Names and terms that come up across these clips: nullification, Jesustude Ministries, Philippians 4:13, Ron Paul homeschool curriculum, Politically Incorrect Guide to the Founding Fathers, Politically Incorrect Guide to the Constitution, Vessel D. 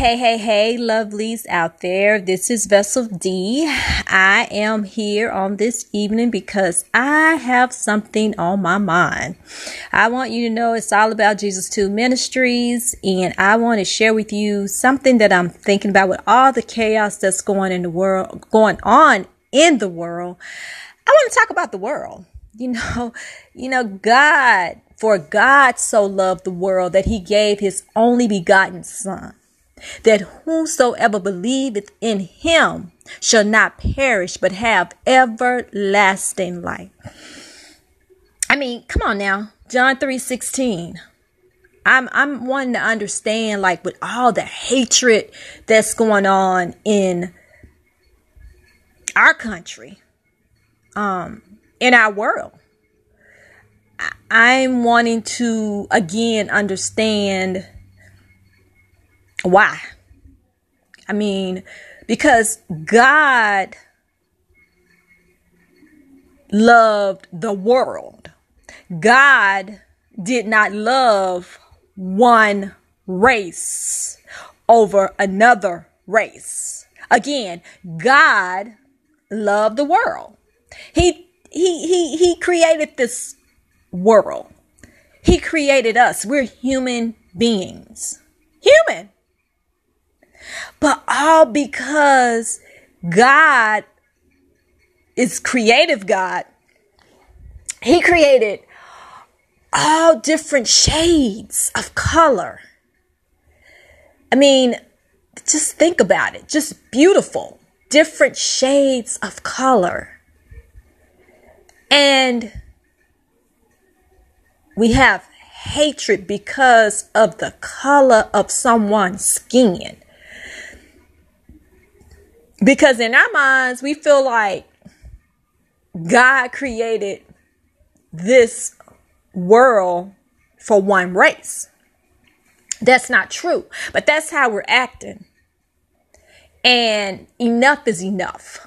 Hey, lovelies out there. This is Vessel D. I am here on this evening because I have something on my mind. I want you to know it's all about Jesustude Ministries, and I want to share with you something that I'm thinking about with all the chaos that's going on in the world. I want to talk about the world. You know, God, for God so loved the world that he gave his only begotten son, that whosoever believeth in him shall not perish, but have everlasting life. I mean, come on now. John 3:16. I'm wanting to understand, like, with all the hatred that's going on in our country, in our world, I'm wanting to, again, understand why. I mean, because God loved the world. God did not love one race over another race. Again, God loved the world. He created this world. He created us. We're human beings. Human. But all because God is creative God, he created all different shades of color. I mean, just think about it. Just beautiful, different shades of color. And we have hatred because of the color of someone's skin. Because in our minds, we feel like God created this world for one race. That's not true, but that's how we're acting. And enough is enough.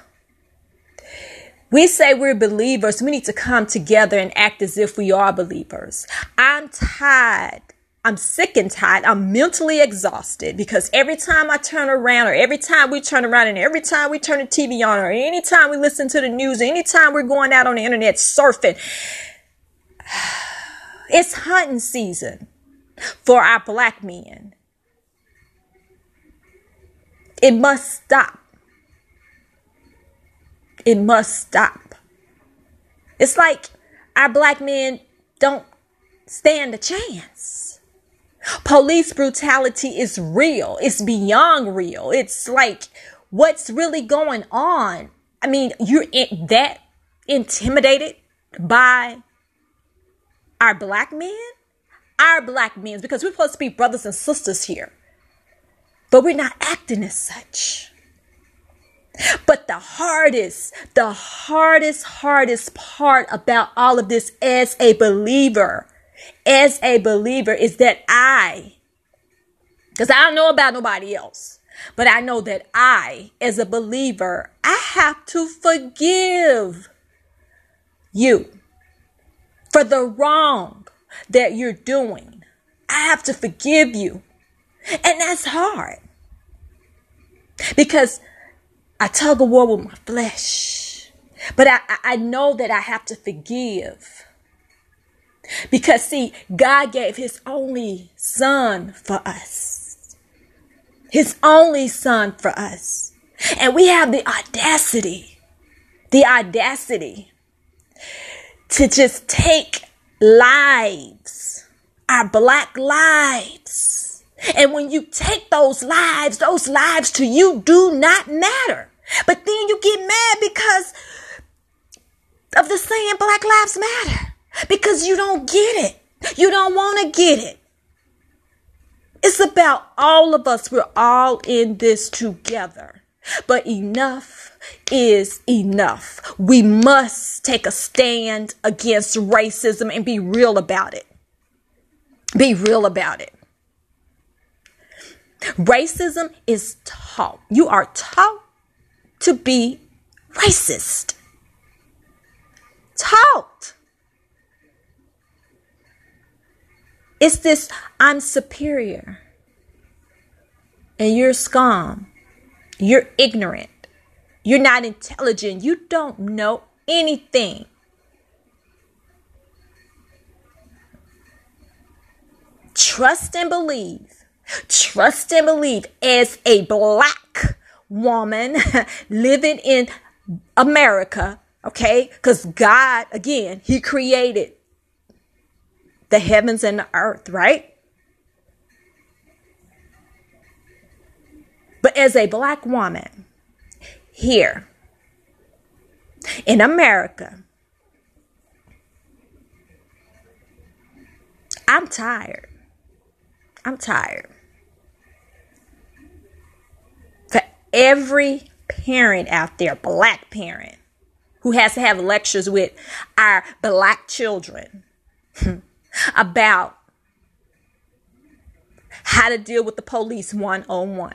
We say we're believers. We need to come together and act as if we are believers. I'm tired. I'm sick and tired. I'm mentally exhausted because every time I turn around, or every time we turn around, and every time we turn the TV on, or any time we listen to the news, or any time we're going out on the internet surfing, it's hunting season for our black men. It must stop. It must stop. It's like our black men don't stand a chance. Police brutality is real. It's beyond real. It's like, what's really going on? I mean, you're that intimidated by our black men? Our black men, because we're supposed to be brothers and sisters here. But we're not acting as such. But the hardest part about all of this as a believer is that because I don't know about nobody else, but I know that I, as a believer, I have to forgive you for the wrong that you're doing. I have to forgive you. And that's hard because I tug a war with my flesh, but I know that I have to forgive. Because, see, God gave his only son for us. His only son for us. And we have the audacity to just take lives, our black lives. And when you take those lives to you do not matter. But then you get mad because of the saying Black Lives Matter. Because you don't get it. You don't want to get it. It's about all of us. We're all in this together. But enough is enough. We must take a stand against racism and be real about it. Be real about it. Racism is taught. You are taught to be racist. Taught. It's this, I'm superior. and you're scum, you're ignorant, you're not intelligent, you don't know anything. Trust and believe. Trust and believe. As a black woman living in America, okay? Because God, again, He created the heavens and the earth, right? But as a black woman here in America, I'm tired. I'm tired. For every parent out there, black parent, who has to have lectures with our black children about how to deal with the police 101.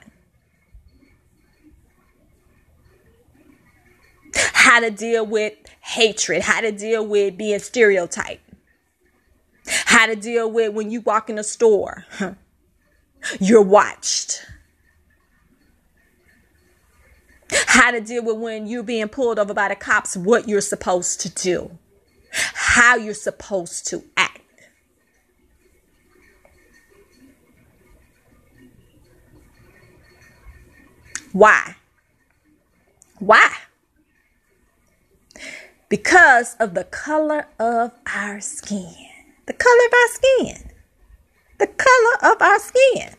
How to deal with hatred, how to deal with being stereotyped, how to deal with when you walk in a store, you're watched, how to deal with when you're being pulled over by the cops, what you're supposed to do, how you're supposed to act. Why? Why? Because of the color of our skin. The color of our skin. The color of our skin.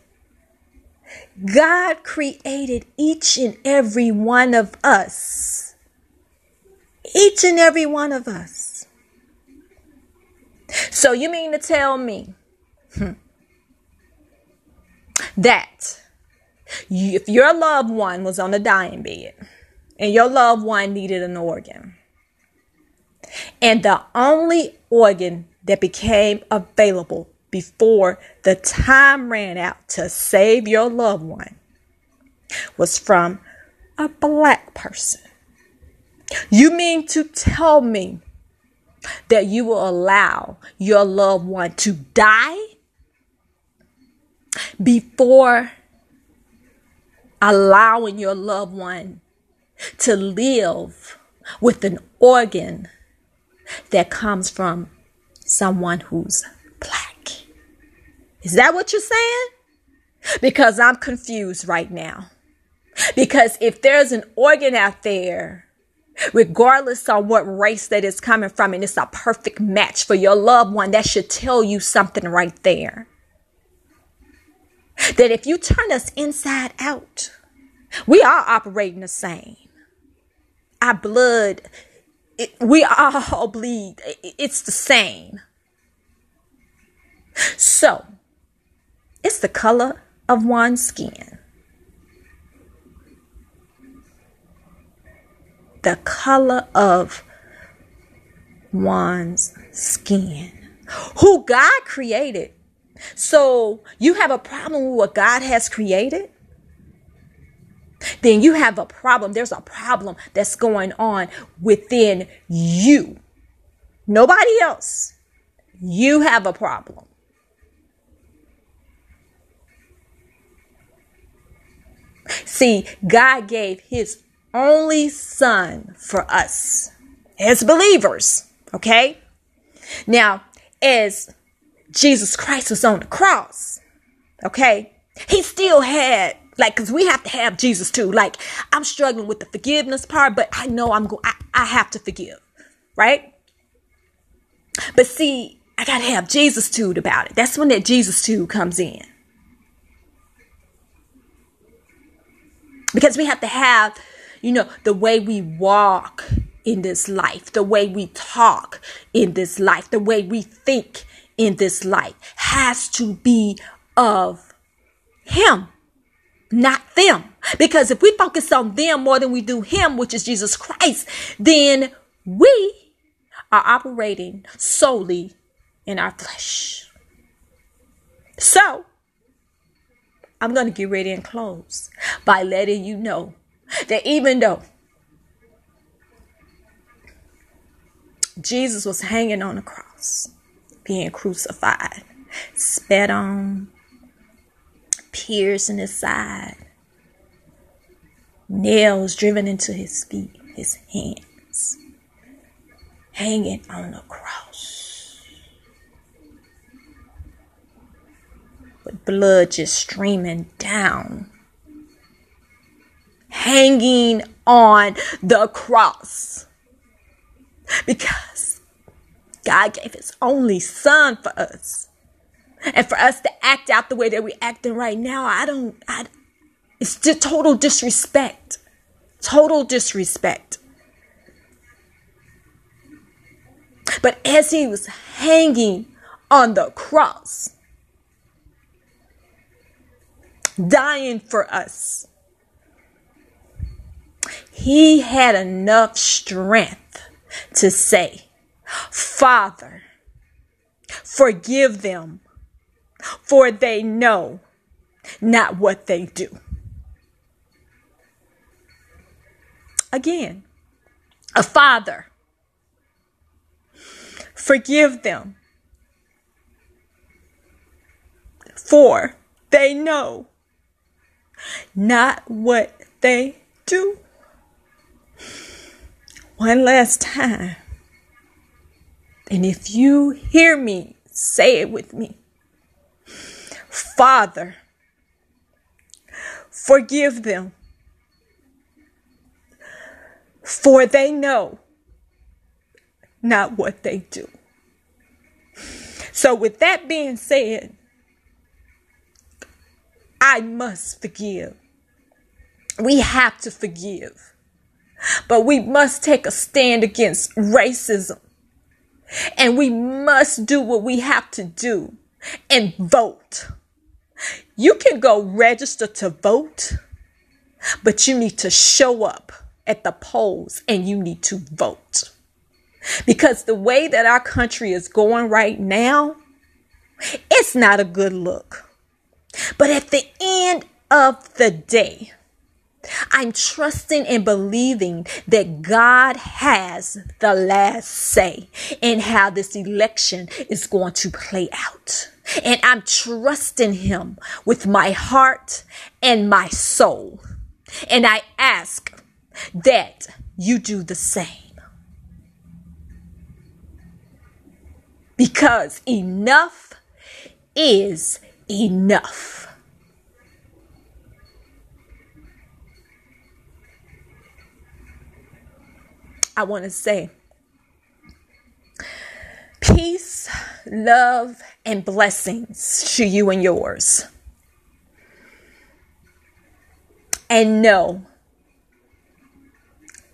God created each and every one of us. Each and every one of us. So you mean to tell me that if your loved one was on a dying bed and your loved one needed an organ, and the only organ that became available before the time ran out to save your loved one was from a black person, you mean to tell me that you will allow your loved one to die before allowing your loved one to live with an organ that comes from someone who's black? Is that what you're saying? Because I'm confused right now. Because if there's an organ out there, regardless on what race that is coming from, and it's a perfect match for your loved one, that should tell you something right there. That if you turn us inside out, we are operating the same. Our blood, we all bleed. It's the same. So, it's the color of one's skin. The color of one's skin. Who God created. So, you have a problem with what God has created? Then you have a problem. There's a problem that's going on within you. Nobody else. You have a problem. See, God gave His only Son for us as believers. Okay? Now, as Jesus Christ was on the cross, okay, He still had, like, because we have to have Jesus too. Like, I'm struggling with the forgiveness part, but I know I have to forgive, right? But see, I got to have Jesustude about it. That's when that Jesustude comes in. Because we have to have, you know, the way we walk in this life, the way we talk in this life, the way we think in this life has to be of Him. Not them. Because if we focus on them more than we do Him, which is Jesus Christ, then we are operating solely in our flesh. So, I'm going to get ready and close by letting you know that even though Jesus was hanging on the cross, being crucified, spat on, pierced in his side, nails driven into his feet, his hands hanging on the cross, with blood just streaming down, hanging on the cross, because God gave his only son for us. And for us to act out the way that we're acting right now, it's just total disrespect. Total disrespect. But as he was hanging on the cross, dying for us, he had enough strength to say, "Father, forgive them, for they know not what they do." Again, a father. Forgive them, for they know not what they do. One last time. And if you hear me, say it with me. Father, forgive them, for they know not what they do. So with that being said, I must forgive. We have to forgive. But we must take a stand against racism. And we must do what we have to do and vote. You can go register to vote, but you need to show up at the polls and you need to vote. Because the way that our country is going right now, it's not a good look. But at the end of the day, I'm trusting and believing that God has the last say in how this election is going to play out. And I'm trusting him with my heart and my soul. And I ask that you do the same. Because enough is enough. I want to say peace, love, and blessings to you and yours. And know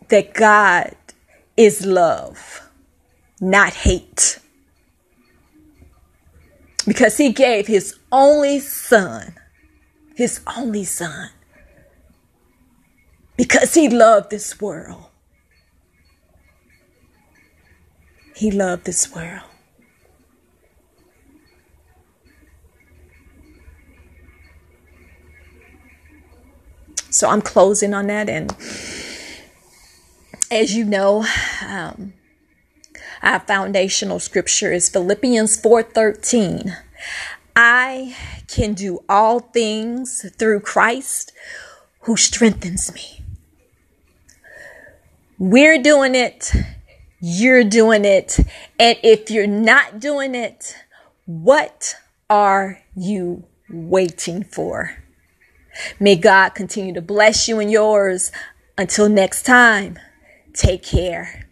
that God is love, not hate. Because he gave his only son, because he loved this world. He loved this world. So I'm closing on that. And as you know, our foundational scripture is Philippians 4:13. I can do all things through Christ who strengthens me. We're doing it. You're doing it. And if you're not doing it, what are you waiting for? May God continue to bless you and yours. Until next time, take care.